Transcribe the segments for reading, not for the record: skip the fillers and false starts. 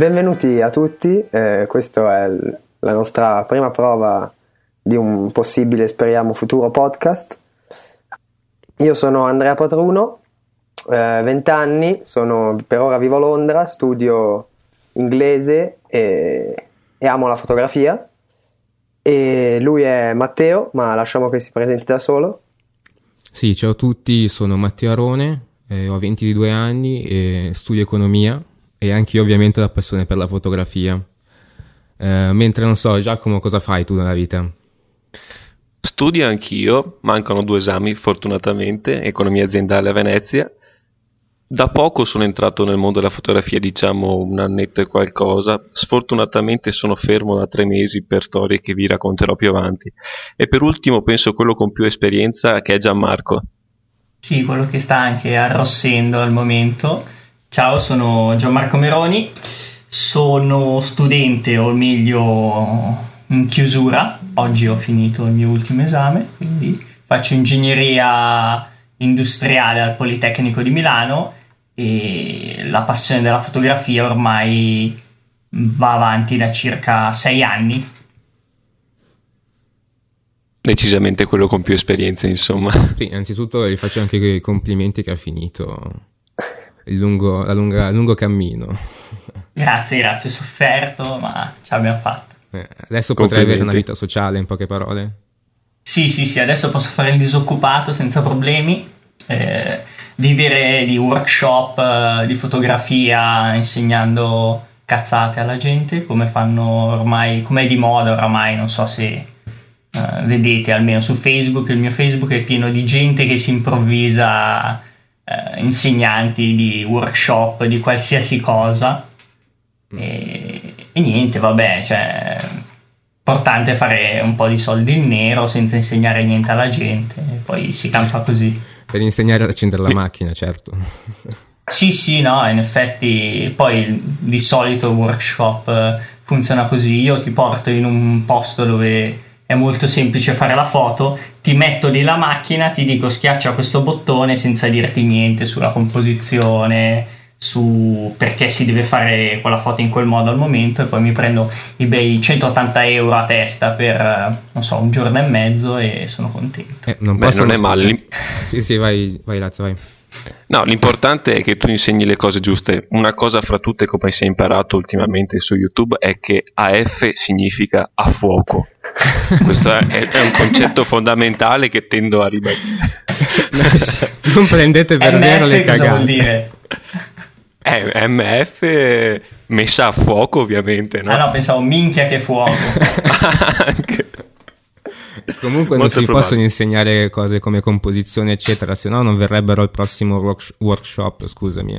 Benvenuti a tutti, questa è la nostra prima prova di un possibile, speriamo, futuro podcast. Io sono Andrea Patruno, 20 anni, per ora vivo a Londra, studio inglese e amo la fotografia. E lui è Matteo, ma lasciamo che si presenti da solo. Sì, ciao a tutti, sono Matteo Arone, ho 22 anni e studio economia e anche io ovviamente ho la passione per la fotografia. Mentre non so, Giacomo, cosa fai tu nella vita? Studio anch'io, mancano 2 esami fortunatamente, economia aziendale a Venezia. Da poco sono entrato nel mondo della fotografia, diciamo 1 annetto e qualcosa, sfortunatamente sono fermo da 3 mesi per storie che vi racconterò più avanti. E per ultimo penso quello con più esperienza, che è Gianmarco. Sì, quello che sta anche arrossendo al momento. Ciao, sono Gianmarco Meroni, sono studente, o meglio in chiusura, oggi ho finito il mio ultimo esame, quindi faccio ingegneria industriale al Politecnico di Milano. E la passione della fotografia ormai va avanti da circa 6 anni. Decisamente quello con più esperienza, insomma. Sì, innanzitutto vi faccio anche i complimenti che ha finito il lungo cammino. Grazie, sofferto, ma ce l'abbiamo fatta. Adesso potrai avere una vita sociale, in poche parole. Sì, adesso posso fare il disoccupato senza problemi, vivere di workshop di fotografia insegnando cazzate alla gente, come fanno ormai, come è di moda ormai, non so se vedete almeno su Facebook, il mio Facebook è pieno di gente che si improvvisa insegnanti di workshop di qualsiasi cosa. E niente, vabbè, cioè importante fare un po' di soldi in nero senza insegnare niente alla gente, e poi si campa così. Per insegnare ad accendere la macchina, certo. Sì, no, in effetti poi di solito workshop funziona così: io ti porto in un posto dove è molto semplice fare la foto, ti metto lì la macchina, ti dico schiaccia questo bottone senza dirti niente sulla composizione, su perché si deve fare quella foto in quel modo al momento, e poi mi prendo i bei 180 euro a testa per, non so, 1 giorno e mezzo, e sono contento. Non è male. Sì, vai Lazio, vai. No, l'importante è che tu insegni le cose giuste. Una cosa fra tutte che poi si è imparato ultimamente su YouTube è che AF significa a fuoco. Questo è un concetto fondamentale che tendo a ribadire. Non prendete per vero le cagate. Cosa vuol dire? MF messa a fuoco, ovviamente, no? Ah no, pensavo minchia che fuoco. Comunque non si possono insegnare cose come composizione eccetera, se no non verrebbero al prossimo workshop, scusami.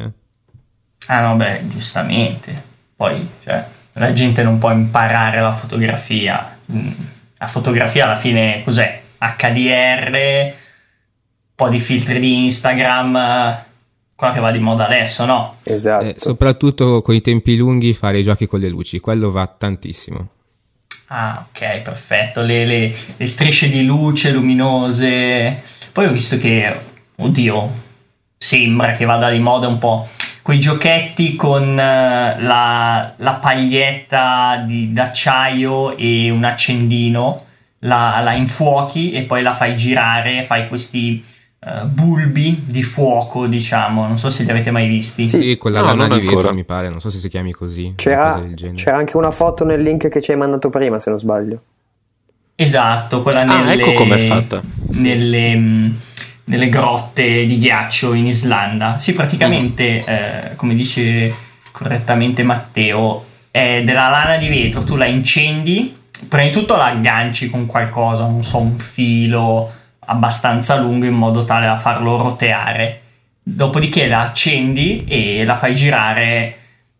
Ah no, beh, giustamente. Poi, cioè, la gente non può imparare la fotografia. La fotografia alla fine cos'è? HDR, un po' di filtri di Instagram, che va di moda adesso, no? Esatto. Soprattutto con i tempi lunghi, fare i giochi con le luci, quello va tantissimo. Ah, ok, perfetto. Le strisce di luce luminose. Poi ho visto che, oddio, sembra che vada di moda un po' quei giochetti con la paglietta d'acciaio e un accendino, la infuochi e poi la fai girare, fai questi bulbi di fuoco, diciamo, non so se li avete mai visti. Sì, quella lana di vetro, mi pare, non so se si chiami così. C'era anche una foto nel link che ci hai mandato prima, se non sbaglio. Esatto, quella ecco com'è fatta. Nelle grotte di ghiaccio in Islanda. Sì, praticamente, come dice correttamente Matteo, è della lana di vetro, tu la incendi, prima di tutto la agganci con qualcosa, non so, un filo abbastanza lungo in modo tale da farlo roteare, dopodiché la accendi e la fai girare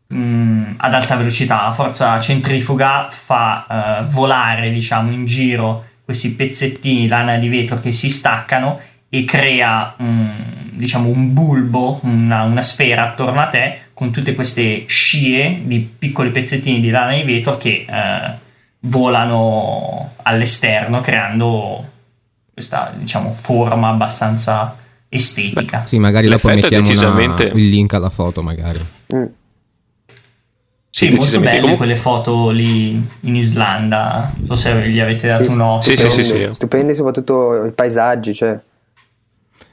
ad alta velocità. La forza centrifuga fa volare, diciamo, in giro questi pezzettini lana di vetro che si staccano e crea diciamo un bulbo, una sfera attorno a te con tutte queste scie di piccoli pezzettini di lana di vetro che volano all'esterno, creando questa, diciamo, forma abbastanza estetica. Beh, sì, magari dopo mettiamo il link alla foto, magari. Sì, molto belle quelle foto lì in Islanda, non so se gli avete dato un'occhio. Sì, stupendi, soprattutto i paesaggi, cioè.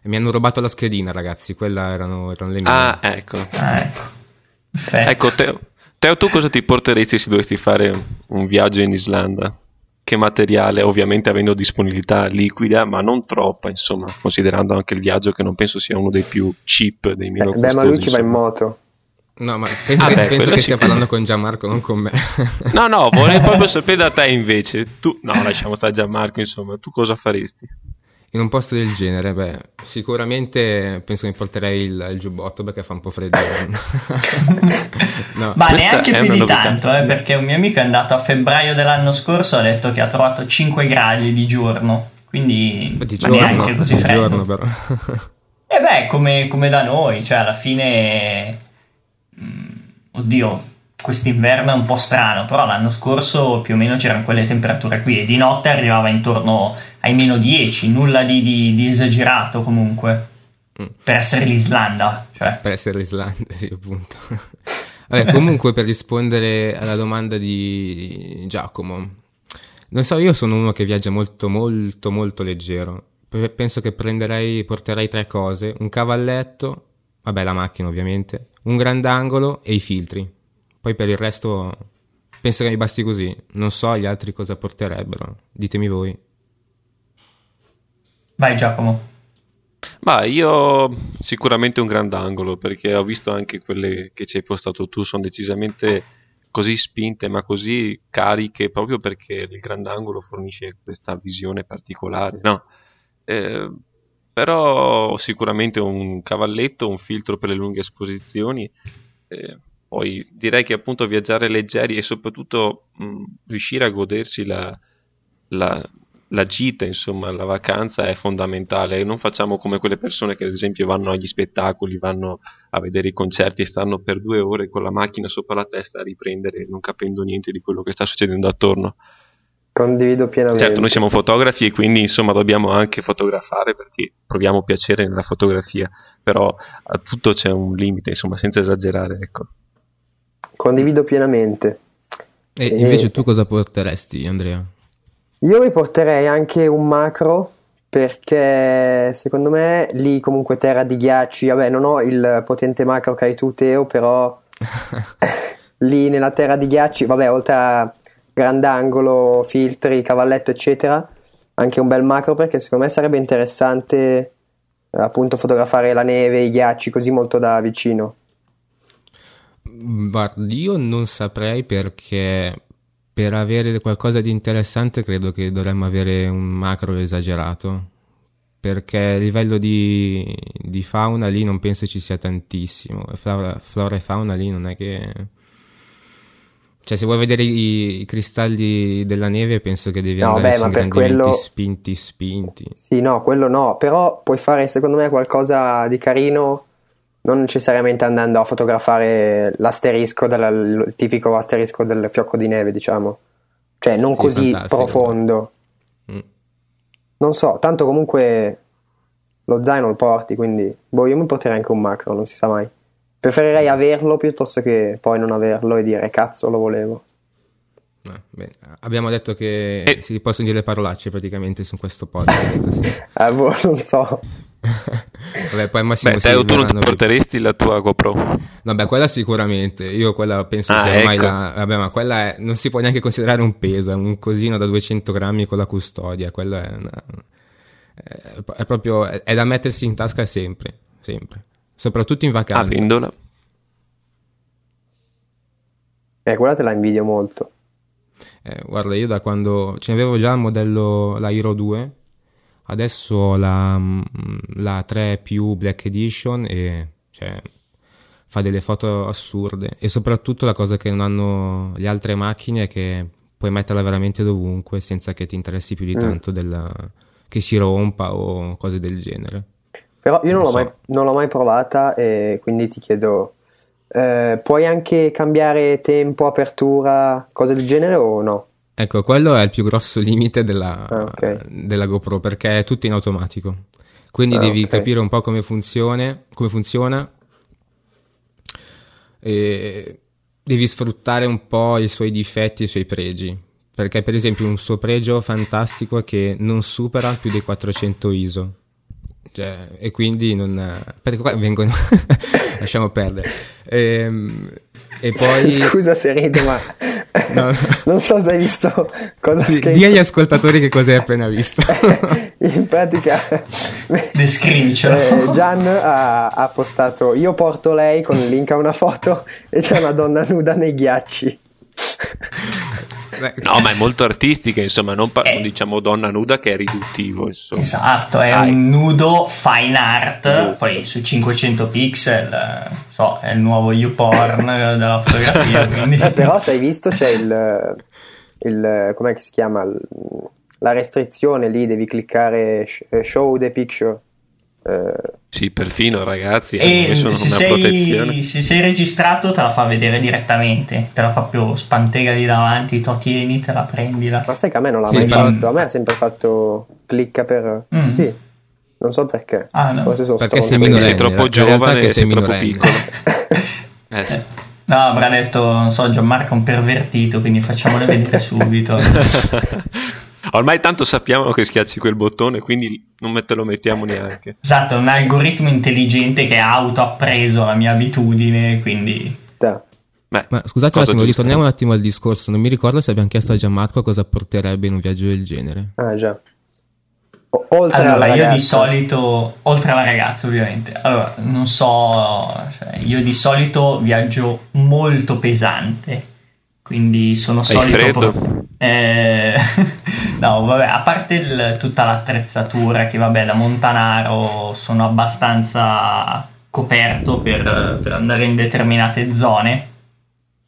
E mi hanno rubato la schedina, ragazzi, quella erano le mie. Ecco, Teo, tu cosa ti porteresti se dovresti fare un viaggio in Islanda? Che materiale, ovviamente avendo disponibilità liquida, ma non troppa, insomma, considerando anche il viaggio che non penso sia uno dei più cheap, dei meno costosi. Ma lui ci va in moto. No, ma penso che stia parlando con Gianmarco, non con me. No, vorrei proprio sapere da te invece. Tu, no, lasciamo stare Gianmarco, insomma, tu cosa faresti? In un posto del genere, sicuramente penso che mi porterei il giubbotto perché fa un po' freddo. No, ma neanche più di tanto, perché un mio amico è andato a febbraio dell'anno scorso, ha detto che ha trovato 5 gradi di giorno, quindi neanche così freddo. Giorno, però. Come da noi, cioè alla fine... Oddio, quest'inverno è un po' strano, però l'anno scorso più o meno c'erano quelle temperature qui e di notte arrivava intorno ai meno 10, nulla di esagerato comunque, per essere l'Islanda. Cioè. Per essere l'Islanda, sì, appunto. Vabbè, comunque per rispondere alla domanda di Giacomo, non so, io sono uno che viaggia molto molto molto leggero, penso che porterei 3 cose, un cavalletto, vabbè la macchina ovviamente, un grandangolo e i filtri. Poi per il resto penso che mi basti così. Non so gli altri cosa porterebbero. Ditemi voi. Vai Giacomo. Ma io sicuramente un grandangolo, perché ho visto anche quelle che ci hai postato tu, sono decisamente così spinte ma così cariche, proprio perché il grandangolo fornisce questa visione particolare, no? Però sicuramente un cavalletto, un filtro per le lunghe esposizioni, poi direi che appunto viaggiare leggeri e soprattutto riuscire a godersi la gita, insomma la vacanza è fondamentale. Non facciamo come quelle persone che ad esempio vanno agli spettacoli, vanno a vedere i concerti e stanno per 2 ore con la macchina sopra la testa a riprendere non capendo niente di quello che sta succedendo attorno. Condivido pienamente. Certo, noi siamo fotografi e quindi insomma dobbiamo anche fotografare perché proviamo piacere nella fotografia, però a tutto c'è un limite, insomma, senza esagerare, ecco. Condivido pienamente. E invece tu cosa porteresti, Andrea? Io mi porterei anche un macro, perché secondo me lì comunque terra di ghiacci, vabbè non ho il potente macro che hai tu Teo, però lì nella terra di ghiacci, vabbè oltre a grandangolo, filtri, cavalletto eccetera, anche un bel macro perché secondo me sarebbe interessante appunto fotografare la neve, i ghiacci così molto da vicino. Guarda, io non saprei perché per avere qualcosa di interessante credo che dovremmo avere un macro esagerato, perché a livello di fauna lì non penso ci sia tantissimo, flora e fauna lì non è che... Cioè, se vuoi vedere i cristalli della neve, penso che devi andare su ingrandimenti spinti. Sì, no, quello no. Però puoi fare, secondo me, qualcosa di carino, non necessariamente andando a fotografare l'asterisco, il tipico asterisco del fiocco di neve, diciamo. Cioè, non sì, così profondo. Non so, tanto comunque lo zaino lo porti, quindi... io mi porterei anche un macro, non si sa mai. Preferirei averlo piuttosto che poi non averlo e dire cazzo lo volevo. Bene. Abbiamo detto che si possono dire parolacce praticamente su questo podcast. Non so. Vabbè, poi Massimo tu non ti porteresti la tua GoPro? Vabbè, quella sicuramente. Io quella penso sia ormai Vabbè, ma quella non si può neanche considerare un peso, è un cosino da 200 grammi con la custodia. Quella è proprio è da mettersi in tasca sempre. Soprattutto in vacanza. Pendola. Quella te la invidio molto. Guarda, io da quando... Ce n'avevo già il modello, la Hero 2. Adesso la 3 più Black Edition e... Cioè, fa delle foto assurde. E soprattutto la cosa che non hanno le altre macchine è che puoi metterla veramente dovunque senza che ti interessi più di tanto che si rompa o cose del genere. Però io non l'ho mai provata e quindi ti chiedo, puoi anche cambiare tempo, apertura, cose del genere o no? Ecco, quello è il più grosso limite della GoPro perché è tutto in automatico, quindi devi capire un po' come funziona e devi sfruttare un po' i suoi difetti e i suoi pregi, perché per esempio un suo pregio fantastico è che non supera più dei 400 ISO, cioè, e quindi non, perché qua vengono lasciamo perdere e poi scusa se rido, ma no. Non so se hai visto cosa scrivi agli ascoltatori che cosa hai appena visto. In pratica Gian ha postato: io porto lei, con il link a una foto, e c'è una donna nuda nei ghiacci. No, ma è molto artistica, insomma, non diciamo donna nuda, che è riduttivo, insomma. Esatto, è un nudo fine art. Poi su 500 pixel so, è il nuovo YouPorn della fotografia, quindi. Però se hai visto c'è il com'è che si chiama, la restrizione lì, devi cliccare show the picture. Sì, perfino, ragazzi, se sei registrato te la fa vedere direttamente, te la fa proprio spantega lì davanti, tu tieni, te la prendi la... Ma sai che a me non l'ha mai fatto, a me ha sempre fatto clicca per... Sì, non so perché. Perché sei troppo giovane e sei troppo piccolo. Sì. No, avrà detto, non so, Gianmarco è un pervertito, quindi facciamole vedere subito. Ormai tanto sappiamo che schiacci quel bottone, quindi non te lo mettiamo neanche. Esatto, è un algoritmo intelligente che ha autoappreso la mia abitudine, quindi... Ma scusate un attimo, ritorniamo un attimo al discorso. Non mi ricordo se abbiamo chiesto a Gianmarco cosa porterebbe in un viaggio del genere. Ah, già. Oltre alla ragazza, ovviamente. Allora, non so... Cioè, io di solito viaggio molto pesante, quindi sono no, vabbè, a parte tutta l'attrezzatura, che vabbè, da montanaro sono abbastanza coperto per andare in determinate zone,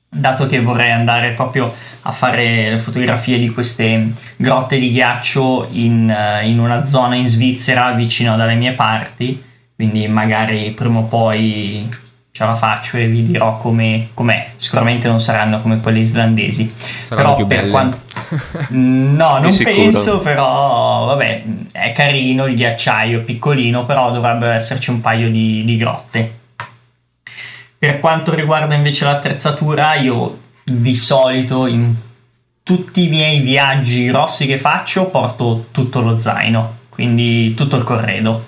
dato che vorrei andare proprio a fare le fotografie di queste grotte di ghiaccio in una zona in Svizzera vicino dalle mie parti, quindi magari prima o poi ce la faccio e vi dirò com'è. Sicuramente non saranno come quelli islandesi, saranno però per quanto no, non penso, però vabbè, è carino il ghiacciaio, piccolino, però dovrebbero esserci un paio di grotte. Per quanto riguarda invece l'attrezzatura, io di solito in tutti i miei viaggi grossi che faccio porto tutto lo zaino, quindi tutto il corredo,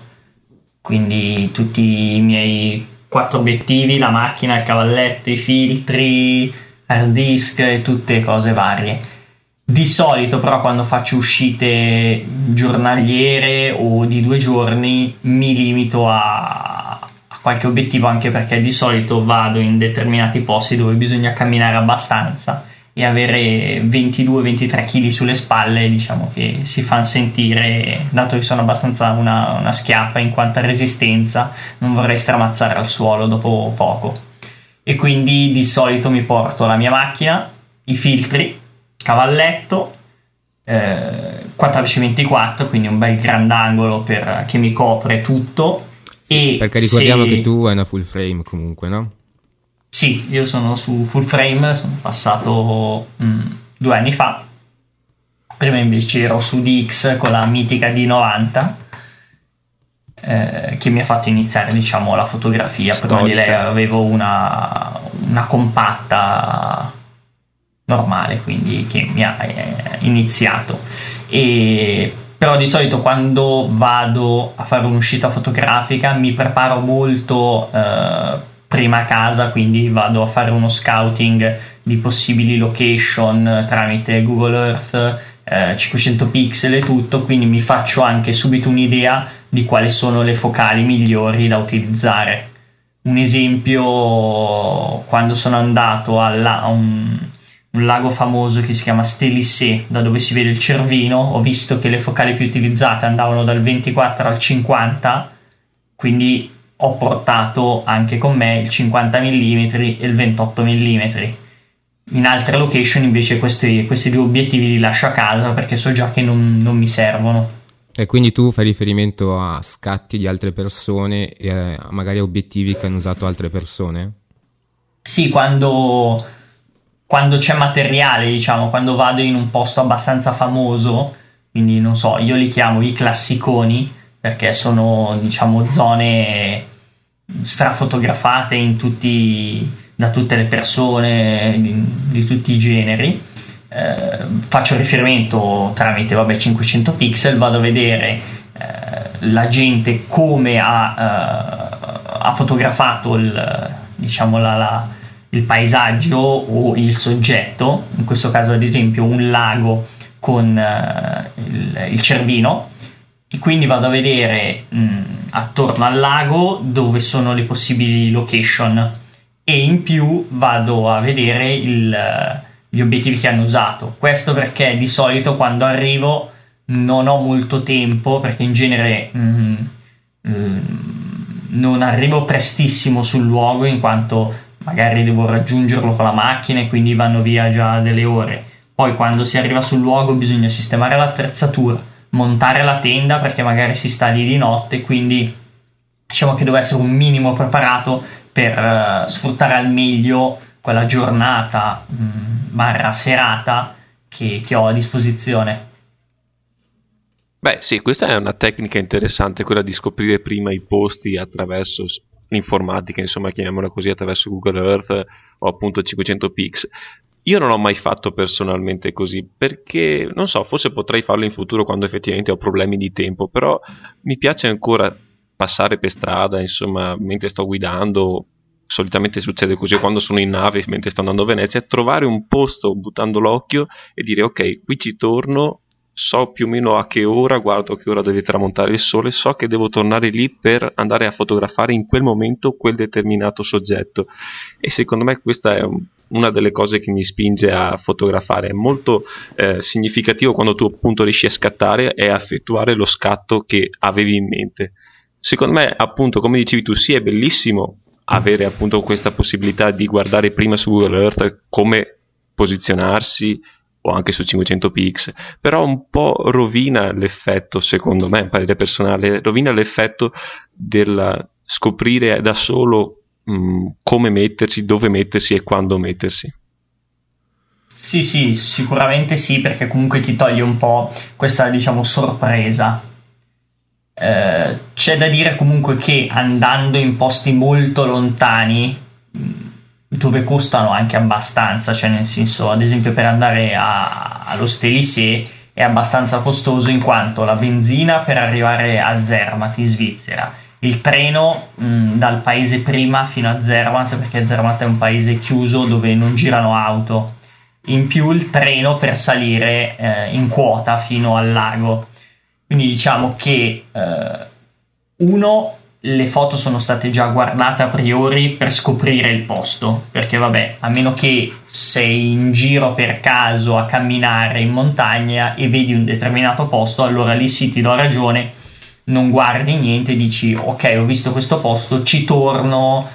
quindi tutti i miei 4 obiettivi, la macchina, il cavalletto, i filtri, hard disk e tutte cose varie. Di solito però quando faccio uscite giornaliere o di 2 giorni mi limito a qualche obiettivo, anche perché di solito vado in determinati posti dove bisogna camminare abbastanza, e avere 22-23 kg sulle spalle diciamo che si fanno sentire, dato che sono abbastanza una schiappa in quanto a resistenza, non vorrei stramazzare al suolo dopo poco, e quindi di solito mi porto la mia macchina, i filtri, cavalletto, 14-24, quindi un bel grandangolo che mi copre tutto, e perché ricordiamo che tu hai una full frame comunque, no? Sì, io sono su full frame, sono passato 2 anni fa, prima invece ero su DX con la mitica D90, che mi ha fatto iniziare diciamo la fotografia. Prima di lei avevo una compatta normale, quindi che mi ha iniziato, però di solito quando vado a fare un'uscita fotografica mi preparo molto prima a casa, quindi vado a fare uno scouting di possibili location tramite Google Earth, 500 pixel e tutto, quindi mi faccio anche subito un'idea di quali sono le focali migliori da utilizzare. Un esempio, quando sono andato a un lago famoso che si chiama Stellisee, da dove si vede il Cervino, ho visto che le focali più utilizzate andavano dal 24 al 50, quindi ho portato anche con me il 50 mm e il 28 mm. In altre location invece questi 2 obiettivi li lascio a casa, perché so già che non mi servono. E quindi tu fai riferimento a scatti di altre persone e magari a obiettivi che hanno usato altre persone? Sì, quando c'è materiale, diciamo, quando vado in un posto abbastanza famoso, quindi non so, io li chiamo i classiconi, perché sono diciamo zone strafotografate in tutti da tutte le persone di tutti i generi. Faccio riferimento tramite 500 pixel, vado a vedere la gente come ha fotografato il paesaggio o il soggetto, in questo caso ad esempio un lago con il Cervino, e quindi vado a vedere attorno al lago dove sono le possibili location, e in più vado a vedere gli obiettivi che hanno usato. Questo perché di solito quando arrivo non ho molto tempo, perché in genere non arrivo prestissimo sul luogo, in quanto magari devo raggiungerlo con la macchina e quindi vanno via già delle ore. Poi quando si arriva sul luogo bisogna sistemare l'attrezzatura, montare la tenda, perché magari si sta lì di notte, quindi diciamo che devo essere un minimo preparato per sfruttare al meglio quella giornata barra serata che ho a disposizione. Beh sì, questa è una tecnica interessante, quella di scoprire prima i posti attraverso l'informatica, insomma, chiamiamola così, attraverso Google Earth o appunto 500px. Io non l'ho mai fatto personalmente così, perché non so, forse potrei farlo in futuro quando effettivamente ho problemi di tempo, però mi piace ancora passare per strada, insomma, mentre sto guidando. Solitamente succede così quando sono in nave, mentre sto andando a Venezia, trovare un posto buttando l'occhio e dire ok, qui ci torno, so più o meno a che ora, guardo a che ora deve tramontare il sole, so che devo tornare lì per andare a fotografare in quel momento quel determinato soggetto. E secondo me questa è una delle cose che mi spinge a fotografare. È molto significativo quando tu appunto riesci a scattare e a effettuare lo scatto che avevi in mente. Secondo me, appunto, come dicevi tu, sì, è bellissimo avere appunto questa possibilità di guardare prima su Google Earth come posizionarsi, o anche su 500px, però un po' rovina l'effetto, secondo me, in parere personale, rovina l'effetto del scoprire da solo come mettersi, dove mettersi e quando mettersi. Sì, sì, sicuramente sì, perché comunque ti toglie un po' questa, diciamo, sorpresa. C'è da dire comunque che andando in posti molto lontani, dove costano anche abbastanza, cioè nel senso, ad esempio per andare allo Stellisee è abbastanza costoso, in quanto la benzina per arrivare a Zermatt in Svizzera, il treno dal paese prima fino a Zermatt, perché Zermatt è un paese chiuso dove non girano auto, in più il treno per salire in quota fino al lago. Quindi diciamo che uno, le foto sono state già guardate a priori per scoprire il posto, perché vabbè, a meno che sei in giro per caso a camminare in montagna e vedi un determinato posto, allora lì sì, ti do ragione, non guardi niente, dici ok, ho visto questo posto, ci torno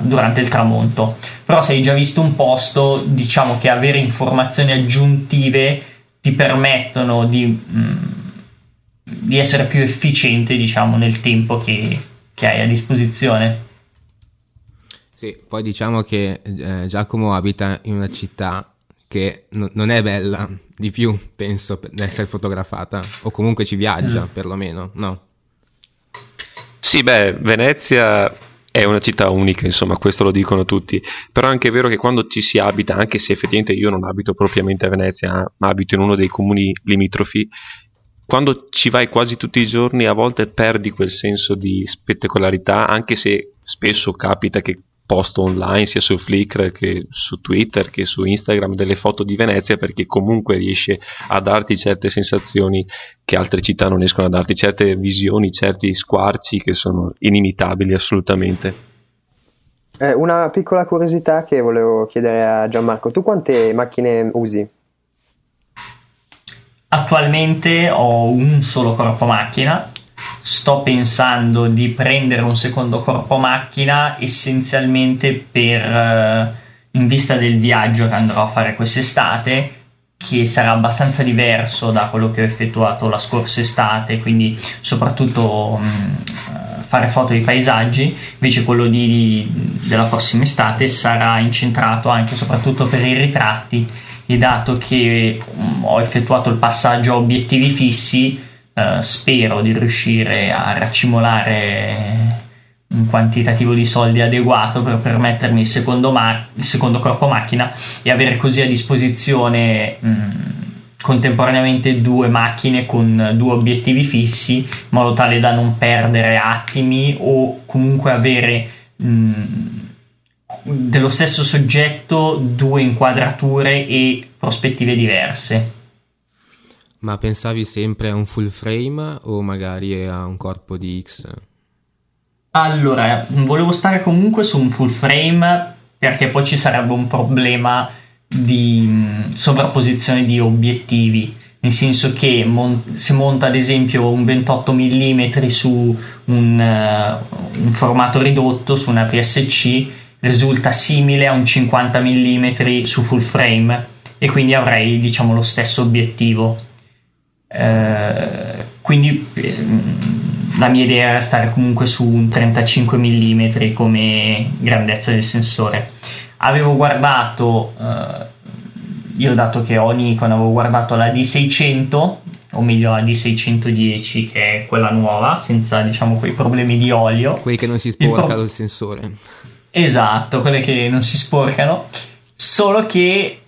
durante il tramonto. Però se hai già visto un posto, diciamo che avere informazioni aggiuntive ti permettono di essere più efficiente, diciamo, nel tempo che hai a disposizione. Sì, poi diciamo che Giacomo abita in una città che non è bella di più, penso, per essere fotografata, o comunque ci viaggia perlomeno, no? Sì, beh, Venezia è una città unica, insomma, questo lo dicono tutti, però anche è vero che quando ci si abita, anche se effettivamente io non abito propriamente a Venezia, ma abito in uno dei comuni limitrofi, quando ci vai quasi tutti i giorni a volte perdi quel senso di spettacolarità, anche se spesso capita che posto online, sia su Flickr che su Twitter che su Instagram, delle foto di Venezia, perché comunque riesce a darti certe sensazioni che altre città non riescono a darti, certe visioni, certi squarci che sono inimitabili assolutamente. Una piccola curiosità che volevo chiedere a Gianmarco: tu quante macchine usi? Attualmente ho un solo corpo macchina, sto pensando di prendere un secondo corpo macchina essenzialmente per in vista del viaggio che andrò a fare quest'estate, che sarà abbastanza diverso da quello che ho effettuato la scorsa estate, quindi soprattutto fare foto di paesaggi. Invece quello della prossima estate sarà incentrato anche soprattutto per i ritratti, e dato che ho effettuato il passaggio a obiettivi fissi, spero di riuscire a raccimolare un quantitativo di soldi adeguato per permettermi il secondo corpo macchina e avere così a disposizione contemporaneamente due macchine con due obiettivi fissi, in modo tale da non perdere attimi o comunque avere dello stesso soggetto due inquadrature e prospettive diverse. Ma pensavi sempre a un full frame o magari a un corpo di X? Allora, volevo stare comunque su un full frame, perché poi ci sarebbe un problema di sovrapposizione di obiettivi, nel senso che se monta ad esempio un 28 mm su un formato ridotto, su una PSC, risulta simile a un 50 mm su full frame e quindi avrei, diciamo, lo stesso obiettivo. Quindi la mia idea era stare comunque su un 35 mm come grandezza del sensore. Avevo guardato, io dato che ho Nikon, avevo guardato la D600, o meglio la D610, che è quella nuova, senza, diciamo, quei problemi di olio. Quelli che non si sporcano dal sensore. Esatto, quelle che non si sporcano, solo che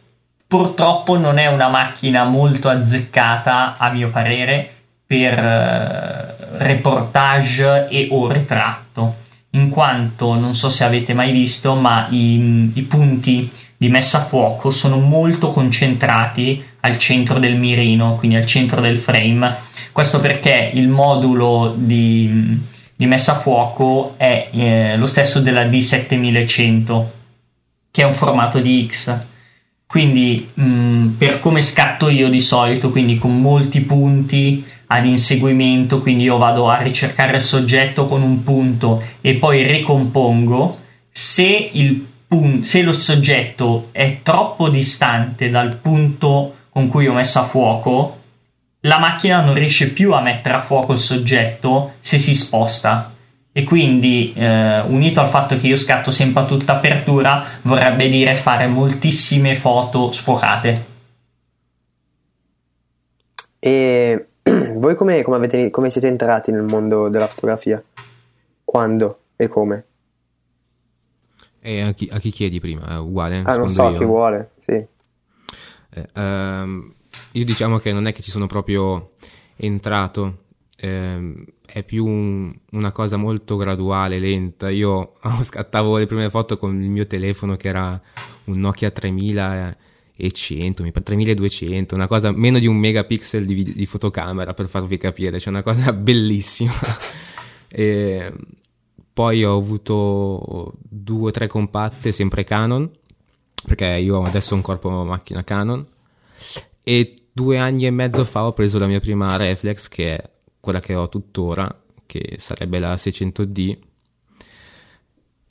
purtroppo non è una macchina molto azzeccata, a mio parere, per reportage e o ritratto, in quanto, non so se avete mai visto, ma i punti di messa a fuoco sono molto concentrati al centro del mirino, quindi al centro del frame. Questo perché il modulo di messa a fuoco è lo stesso della D7100, che è un formato di X. Quindi per come scatto io di solito, quindi con molti punti ad inseguimento, quindi io vado a ricercare il soggetto con un punto e poi ricompongo, se lo soggetto è troppo distante dal punto con cui ho messo a fuoco, la macchina non riesce più a mettere a fuoco il soggetto se si sposta, e quindi unito al fatto che io scatto sempre a tutta apertura, vorrebbe dire fare moltissime foto sfocate. E voi come siete entrati nel mondo della fotografia? Quando e come? E a chi chiedi prima? Uguale? Non so, a chi vuole, sì. Io diciamo che non è che ci sono proprio entrato, è più una cosa molto graduale, lenta. Io scattavo le prime foto con il mio telefono, che era un Nokia 3100, mi pare 3200, una cosa meno di un megapixel di fotocamera, per farvi capire, cioè una cosa bellissima. E poi ho avuto 2 o 3 compatte, sempre Canon, perché io adesso ho un corpo macchina Canon, e 2 anni e mezzo fa ho preso la mia prima reflex, che è quella che ho tuttora, che sarebbe la 600D,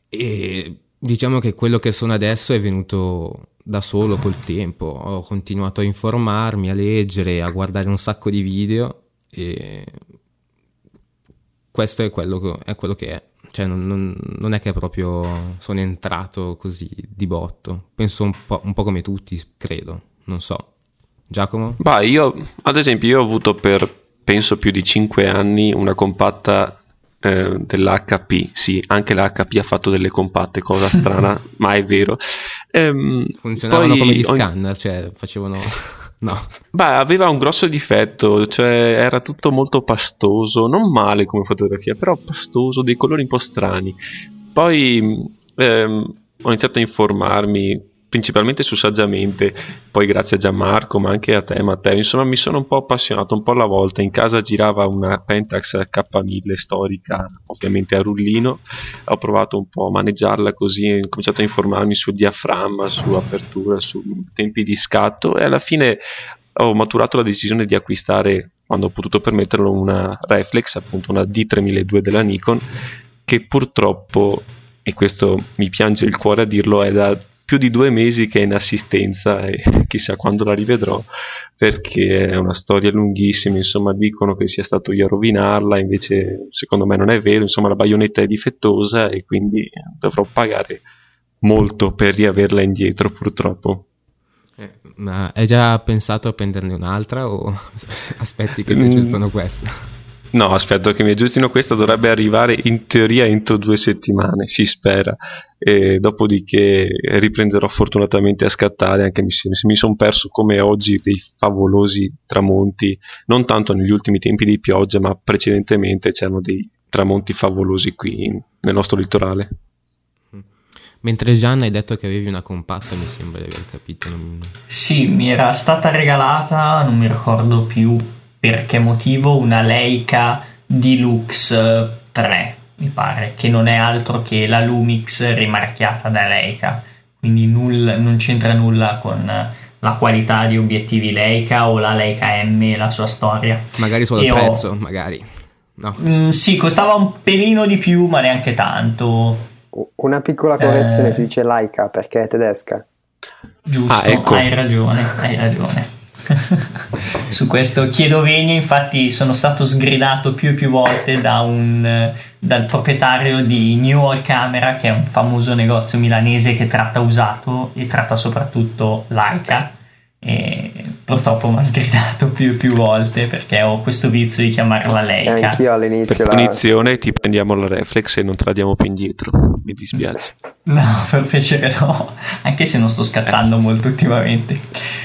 e diciamo che quello che sono adesso è venuto da solo col tempo. Ho continuato a informarmi, a leggere, a guardare un sacco di video, e questo è quello che è. Cioè non è che proprio sono entrato così di botto, penso un po' come tutti, credo, non so. Giacomo? Bah, io ad esempio ho avuto per penso più di 5 anni una compatta dell'HP, sì, anche l'HP ha fatto delle compatte, cosa strana, ma è vero. Funzionavano poi, come gli scanner, cioè facevano... no. Bah, aveva un grosso difetto, cioè era tutto molto pastoso, non male come fotografia, però pastoso, dei colori un po' strani. Poi ho iniziato a informarmi, principalmente su Saggiamente, poi grazie a Gianmarco, ma anche a te Matteo, insomma mi sono un po' appassionato un po' alla volta. In casa girava una Pentax K1000 storica, ovviamente a rullino, ho provato un po' a maneggiarla così, ho cominciato a informarmi sul diaframma, su apertura, su tempi di scatto, e alla fine ho maturato la decisione di acquistare, quando ho potuto permetterlo, una reflex, appunto una D3002 della Nikon, che purtroppo, e questo mi piange il cuore a dirlo, è da più di 2 mesi che è in assistenza, e chissà quando la rivedrò, perché è una storia lunghissima. Insomma, dicono che sia stato io a rovinarla, invece secondo me non è vero, insomma la baionetta è difettosa e quindi dovrò pagare molto per riaverla indietro, purtroppo. Ma hai già pensato a prenderne un'altra o aspetti che ti accettano questa? No, aspetto che mi aggiustino, questo dovrebbe arrivare in teoria entro 2 settimane, si spera, e dopodiché riprenderò fortunatamente a scattare, anche se mi sono perso come oggi dei favolosi tramonti, non tanto negli ultimi tempi di pioggia, ma precedentemente c'erano dei tramonti favolosi qui nel nostro litorale. Mentre Gian, hai detto che avevi una compatta, mi sembra di aver capito. Sì, mi era stata regalata, non mi ricordo più per che motivo, una Leica D-Lux 3, mi pare, che non è altro che la Lumix rimarchiata da Leica, quindi non c'entra nulla con la qualità di obiettivi Leica o la Leica M e la sua storia. Magari solo il prezzo, magari. No. Sì, costava un pelino di più, ma neanche tanto. Una piccola correzione, si dice Leica perché è tedesca. Giusto, ah, ecco. hai ragione. Su questo chiedo venia, infatti sono stato sgridato più e più volte dal proprietario di New All Camera, che è un famoso negozio milanese che tratta usato e tratta soprattutto Leica, e purtroppo mi ha sgridato più e più volte perché ho questo vizio di chiamarla Leica. Anch'io all'inizio. Per punizione ti prendiamo la reflex e non te la diamo più indietro, mi dispiace. No, per piacere no, anche se non sto scattando molto ultimamente.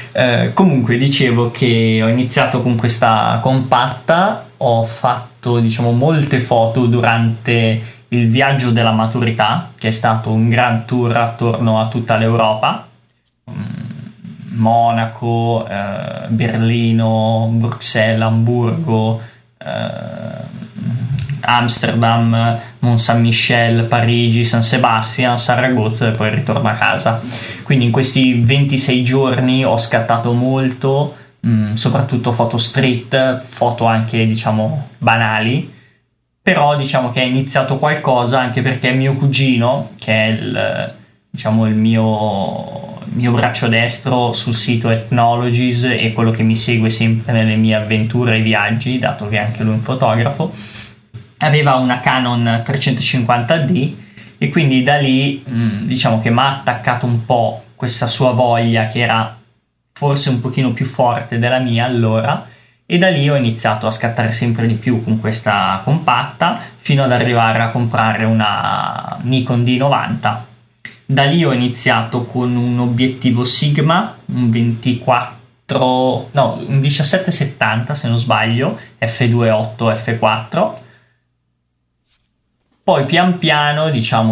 Comunque dicevo che ho iniziato con questa compatta, ho fatto molte foto durante il viaggio della maturità, che è stato un gran tour attorno a tutta l'Europa, Monaco, Berlino, Bruxelles, Amburgo, Amsterdam, Mont Saint-Michel, Parigi, San Sebastian, Saragozza e poi ritorno a casa. Quindi in questi 26 giorni ho scattato molto, soprattutto foto street, foto anche banali, però che è iniziato qualcosa anche perché mio cugino, che è il mio braccio destro sul sito Ethnologies e quello che mi segue sempre nelle mie avventure e viaggi, dato che anche lui è un fotografo, aveva una Canon 350D e quindi da lì che mi ha attaccato un po' questa sua voglia, che era forse un pochino più forte della mia allora, e da lì ho iniziato a scattare sempre di più con questa compatta fino ad arrivare a comprare una Nikon D90. Da lì ho iniziato con un obiettivo Sigma, un 1770 se non sbaglio, f2.8 f4. Poi pian piano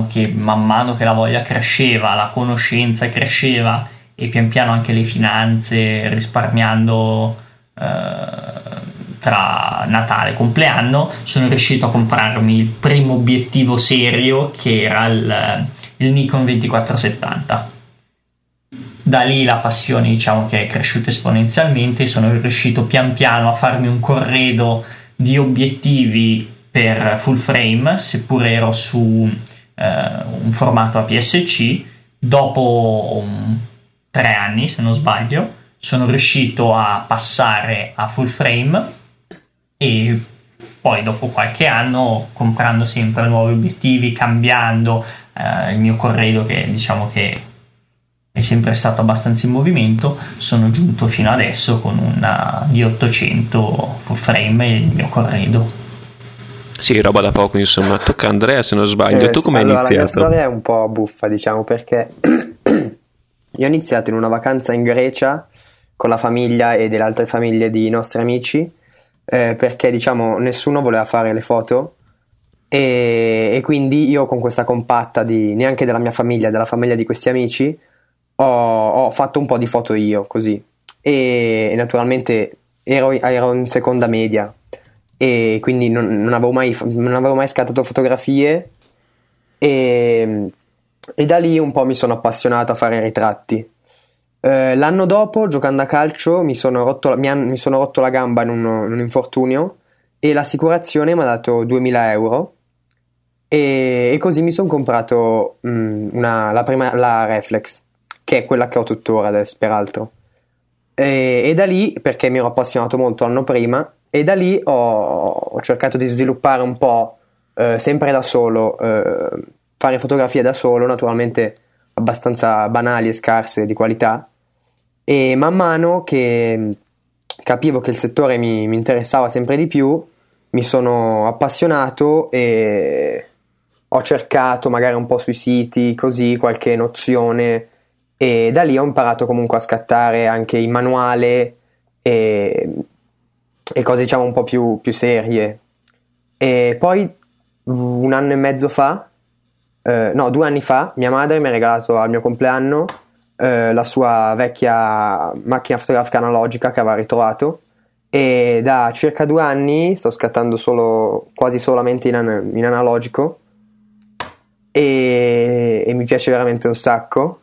che man mano che la voglia cresceva, la conoscenza cresceva e pian piano anche le finanze, risparmiando tra Natale e compleanno, sono riuscito a comprarmi il primo obiettivo serio, che era il Nikon 2470. Da lì la passione che è cresciuta esponenzialmente, sono riuscito pian piano a farmi un corredo di obiettivi per full frame, seppure ero su un formato APS-C. Dopo 3 anni, se non sbaglio, sono riuscito a passare a full frame e poi dopo qualche anno, comprando sempre nuovi obiettivi, cambiando il mio corredo, che che è sempre stato abbastanza in movimento, sono giunto fino adesso con una D800 full frame e il mio corredo. Sì, roba da poco insomma. Tocca Andrea, se non sbaglio. Tu come hai iniziato? La mia storia è un po' buffa, perché io ho iniziato in una vacanza in Grecia con la famiglia e delle altre famiglie di nostri amici, perché nessuno voleva fare le foto e quindi io con questa compatta neanche della mia famiglia, della famiglia di questi amici, ho fatto un po' di foto io così e naturalmente ero in seconda media e quindi non avevo mai scattato fotografie e da lì un po' mi sono appassionato a fare ritratti. L'anno dopo, giocando a calcio, mi sono rotto la gamba in un infortunio e l'assicurazione mi ha dato 2000 euro e così mi sono comprato la reflex, che è quella che ho tuttora adesso peraltro, e da lì, perché mi ero appassionato molto l'anno prima, e da lì ho cercato di sviluppare un po' sempre da solo, fare fotografie da solo, naturalmente abbastanza banali e scarse di qualità, e man mano che capivo che il settore mi interessava sempre di più mi sono appassionato e ho cercato magari un po' sui siti, così, qualche nozione, e da lì ho imparato comunque a scattare anche in manuale e cose, diciamo, un po' più serie. E poi 1 anno e mezzo fa, 2 anni fa, mia madre mi ha regalato al mio compleanno la sua vecchia macchina fotografica analogica che aveva ritrovato, e da circa 2 anni sto scattando quasi solamente in analogico, e mi piace veramente un sacco.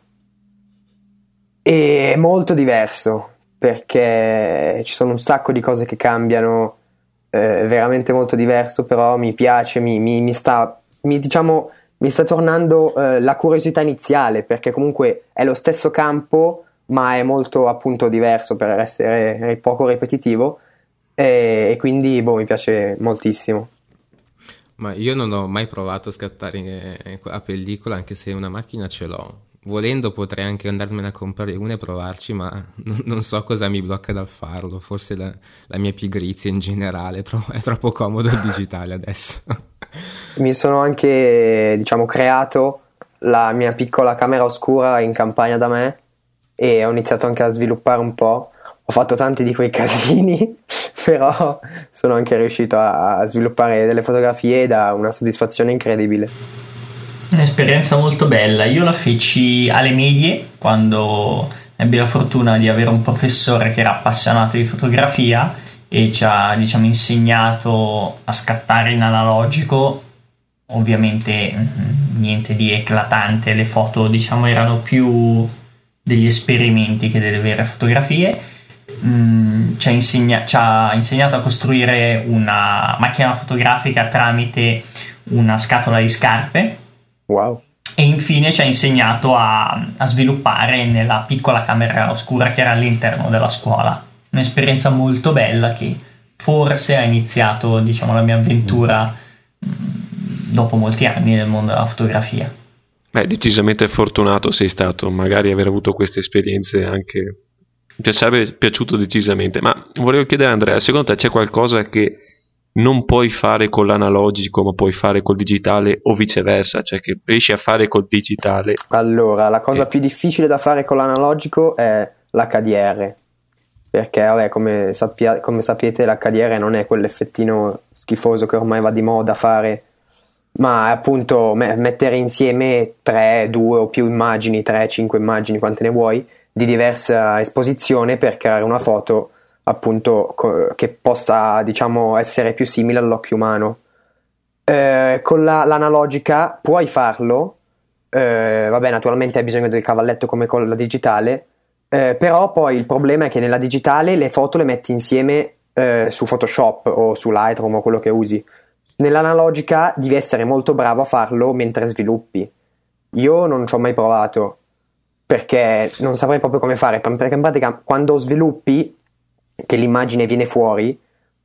E è molto diverso perché ci sono un sacco di cose che cambiano, veramente molto diverso, però mi piace, mi sta tornando la curiosità iniziale, perché comunque è lo stesso campo ma è molto, appunto, diverso per essere poco ripetitivo, e quindi mi piace moltissimo. Ma io non ho mai provato a scattare a pellicola, anche se una macchina ce l'ho. Volendo potrei anche andarmene a comprare una e provarci, ma non so cosa mi blocca dal farlo. Forse la mia pigrizia in generale, però è troppo comodo il digitale adesso. Mi sono anche, creato la mia piccola camera oscura in campagna da me e ho iniziato anche a sviluppare un po'. Ho fatto tanti di quei casini, però sono anche riuscito a sviluppare delle fotografie e dà una soddisfazione incredibile. Un'esperienza molto bella. Io la feci alle medie, quando ebbi la fortuna di avere un professore che era appassionato di fotografia e ci ha, insegnato a scattare in analogico. Ovviamente niente di eclatante, le foto, erano più degli esperimenti che delle vere fotografie. Ci ha insegnato a costruire una macchina fotografica tramite una scatola di scarpe. Wow. E infine ci ha insegnato a sviluppare nella piccola camera oscura che era all'interno della scuola. Un'esperienza molto bella che forse ha iniziato, la mia avventura dopo molti anni nel mondo della fotografia. Beh, decisamente fortunato sei stato, magari aver avuto queste esperienze anche. Mi sarebbe piaciuto decisamente. Ma volevo chiedere a Andrea, secondo te c'è qualcosa che non puoi fare con l'analogico ma puoi fare col digitale, o viceversa, cioè che riesci a fare col digitale? Allora, la cosa più difficile da fare con l'analogico è l'HDR, perché come sapete l'HDR non è quell'effettino schifoso che ormai va di moda fare, ma è appunto mettere insieme 3, 2 o più immagini, 3, 5 immagini, quante ne vuoi, di diversa esposizione, per creare una foto appunto che possa essere più simile all'occhio umano. Con l'analogica puoi farlo, naturalmente hai bisogno del cavalletto come con la digitale, però poi il problema è che nella digitale le foto le metti insieme su Photoshop o su Lightroom o quello che usi. Nell'analogica devi essere molto bravo a farlo mentre sviluppi. Io non ci ho mai provato perché non saprei proprio come fare, perché in pratica quando sviluppi che l'immagine viene fuori,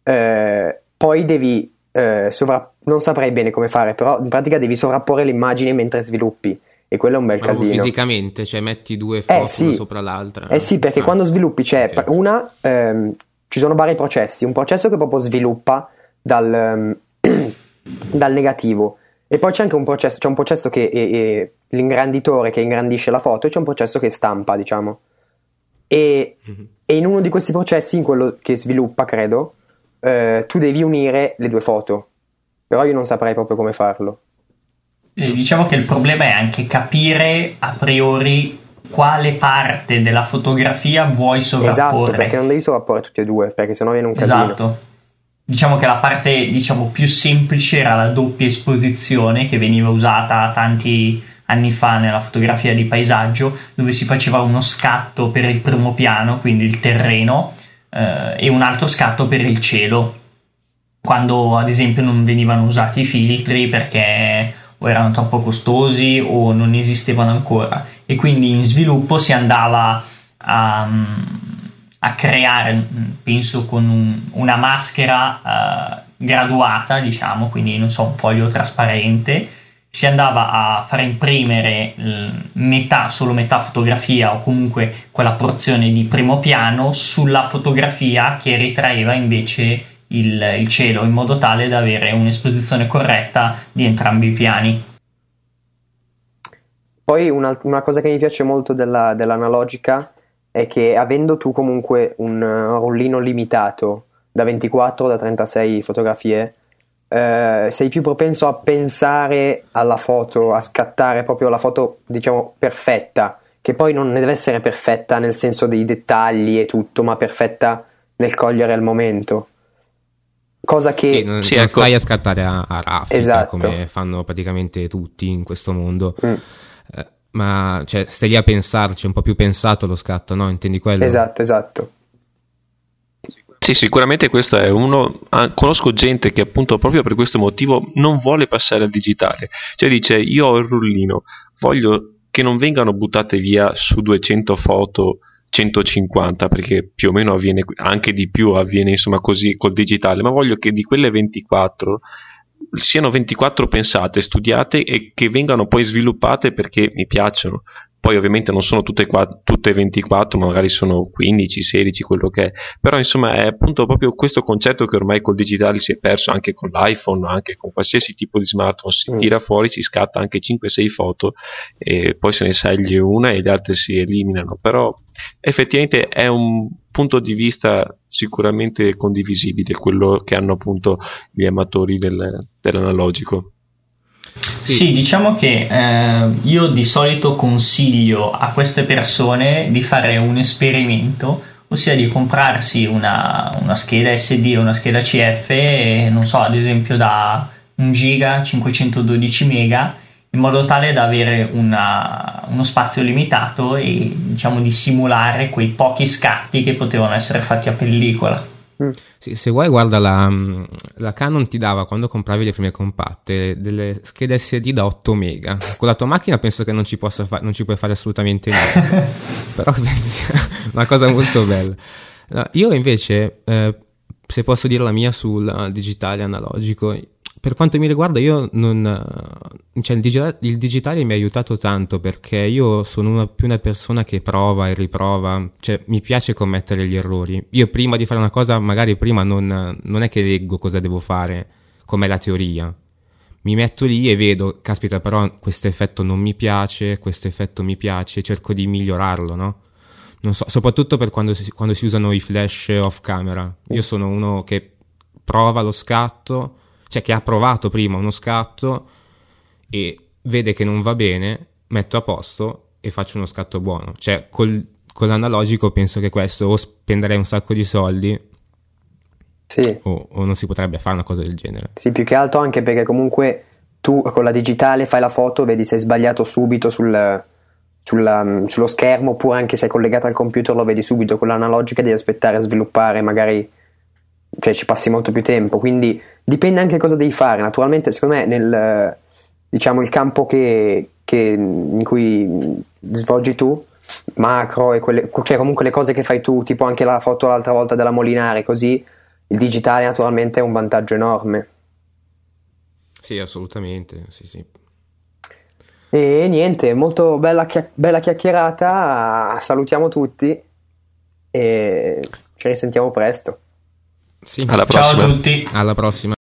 poi devi non saprei bene come fare, però in pratica devi sovrapporre l'immagine mentre sviluppi, e quello è un bel casino. Fisicamente, cioè metti due foto una sopra l'altra? Sì, perché quando sviluppi c'è una, ci sono vari processi, un processo che proprio sviluppa dal negativo, e poi c'è anche un processo che è l'ingranditore, che ingrandisce la foto, e c'è un processo che stampa, E in uno di questi processi, in quello che sviluppa, credo, tu devi unire le due foto, però io non saprei proprio come farlo. Che il problema è anche capire a priori quale parte della fotografia vuoi sovrapporre. Esatto, perché non devi sovrapporre tutti e due, perché sennò viene un casino. Esatto. Che la parte più semplice era la doppia esposizione, che veniva usata tanti anni fa nella fotografia di paesaggio, dove si faceva uno scatto per il primo piano, quindi il terreno, e un altro scatto per il cielo, quando ad esempio non venivano usati i filtri perché o erano troppo costosi o non esistevano ancora, e quindi in sviluppo si andava a creare, penso, con una maschera graduata, quindi un foglio trasparente. Si andava a far imprimere solo metà fotografia, o comunque quella porzione di primo piano, sulla fotografia che ritraeva invece il cielo in modo tale da avere un'esposizione corretta di entrambi i piani. Poi una cosa che mi piace molto dell'analogica è che, avendo tu comunque un rullino limitato da 24 da 36 fotografie, sei più propenso a pensare alla foto, a scattare proprio la foto, diciamo, perfetta, che poi non deve essere perfetta nel senso dei dettagli e tutto, ma perfetta nel cogliere il momento. Cosa che sì, non ecco, fai a scattare a raffica, esatto, come fanno praticamente tutti in questo mondo. Ma cioè, stai lì a pensarci, un po' più pensato lo scatto, no? Intendi quello? Esatto. Sì, sicuramente questo è uno. Conosco gente che appunto proprio per questo motivo non vuole passare al digitale, cioè dice: io ho il rullino, voglio che non vengano buttate via su 200 foto 150, perché più o meno avviene, anche di più avviene, insomma, così col digitale, ma voglio che di quelle 24 siano 24 pensate, studiate e che vengano poi sviluppate perché mi piacciono. Poi ovviamente non sono tutte 24, ma magari sono 15, 16, quello che è. Però insomma è appunto proprio questo concetto che ormai col digitale si è perso, anche con l'iPhone, anche con qualsiasi tipo di smartphone, si tira fuori, si scatta anche 5-6 foto e poi se ne sceglie una e le altre si eliminano. Però effettivamente è un punto di vista sicuramente condivisibile quello che hanno appunto gli amatori dell'analogico. Sì, diciamo che io di solito consiglio a queste persone di fare un esperimento, ossia di comprarsi una scheda SD o una scheda CF, non so, ad esempio da 1 giga, 512 mega, in modo tale da avere uno spazio limitato e, diciamo, di simulare quei pochi scatti che potevano essere fatti a pellicola. Sì, se vuoi, guarda, la Canon ti dava, quando compravi le prime compatte, delle schede SD da 8 mega. Con la tua macchina penso che non ci puoi fare assolutamente niente. Però penso sia una cosa molto bella. No, io invece, se posso dire la mia sul digitale analogico, per quanto mi riguarda io il digitale mi ha aiutato tanto, perché io sono più una persona che prova e riprova, cioè mi piace commettere gli errori. Io prima di fare una cosa, magari prima non è che leggo cosa devo fare, com'è la teoria. Mi metto lì e vedo, caspita, però questo effetto non mi piace, questo effetto mi piace, cerco di migliorarlo, no? Non so, soprattutto per quando si usano i flash off camera. Io sono uno che prova lo scatto, cioè che ha provato prima uno scatto e vede che non va bene, metto a posto e faccio uno scatto buono. Cioè con l'analogico penso che questo, o spenderei un sacco di soldi, sì, o non si potrebbe fare una cosa del genere. Sì, più che altro anche perché comunque tu con la digitale fai la foto, vedi se hai sbagliato subito sullo schermo, oppure anche se è collegato al computer lo vedi subito. Con l'analogica devi aspettare a sviluppare, magari, cioè ci passi molto più tempo, quindi dipende anche cosa devi fare. Naturalmente, secondo me, nel, diciamo, il campo che in cui svolgi tu, macro e quelle, cioè comunque le cose che fai tu, tipo anche la foto l'altra volta della Molinare, così, il digitale naturalmente è un vantaggio enorme. Sì, assolutamente, sì. E niente, molto bella chiacchierata, salutiamo tutti e ci risentiamo presto. Sì. Ciao a tutti. Alla prossima.